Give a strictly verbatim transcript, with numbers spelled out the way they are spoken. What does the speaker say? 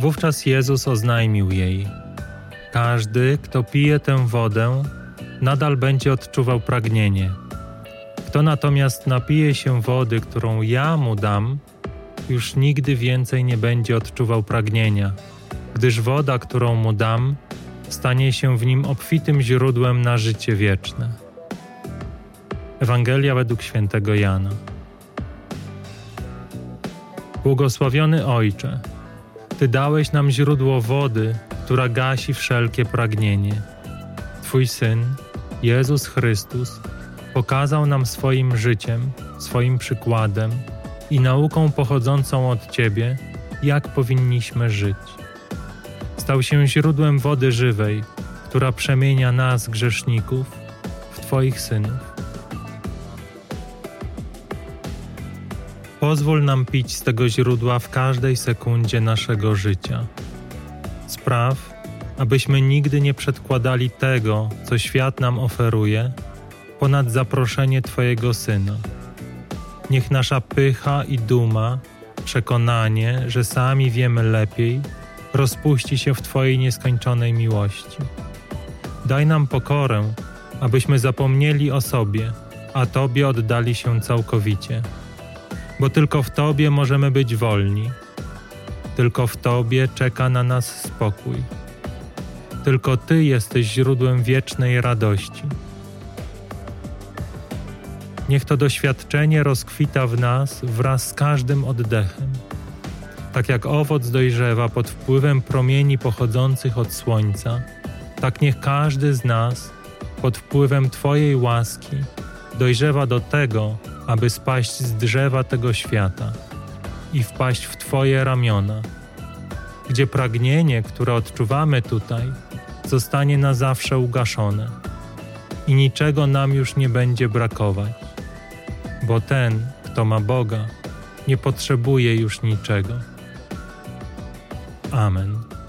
Wówczas Jezus oznajmił jej: każdy, kto pije tę wodę, nadal będzie odczuwał pragnienie. Kto natomiast napije się wody, którą ja mu dam, już nigdy więcej nie będzie odczuwał pragnienia, gdyż woda, którą mu dam, stanie się w nim obfitym źródłem na życie wieczne. Ewangelia według świętego Jana. Błogosławiony Ojcze, Ty dałeś nam źródło wody, która gasi wszelkie pragnienie. Twój Syn, Jezus Chrystus, pokazał nam swoim życiem, swoim przykładem i nauką pochodzącą od Ciebie, jak powinniśmy żyć. Stał się źródłem wody żywej, która przemienia nas, grzeszników, w Twoich synów. Pozwól nam pić z tego źródła w każdej sekundzie naszego życia. Spraw, abyśmy nigdy nie przedkładali tego, co świat nam oferuje, ponad zaproszenie Twojego Syna. Niech nasza pycha i duma, przekonanie, że sami wiemy lepiej, rozpuści się w Twojej nieskończonej miłości. Daj nam pokorę, abyśmy zapomnieli o sobie, a Tobie oddali się całkowicie. Bo tylko w Tobie możemy być wolni. Tylko w Tobie czeka na nas spokój. Tylko Ty jesteś źródłem wiecznej radości. Niech to doświadczenie rozkwita w nas wraz z każdym oddechem. Tak jak owoc dojrzewa pod wpływem promieni pochodzących od słońca, tak niech każdy z nas pod wpływem Twojej łaski dojrzewa do tego, aby spaść z drzewa tego świata i wpaść w Twoje ramiona, gdzie pragnienie, które odczuwamy tutaj, zostanie na zawsze ugaszone i niczego nam już nie będzie brakować, bo ten, kto ma Boga, nie potrzebuje już niczego. Amen.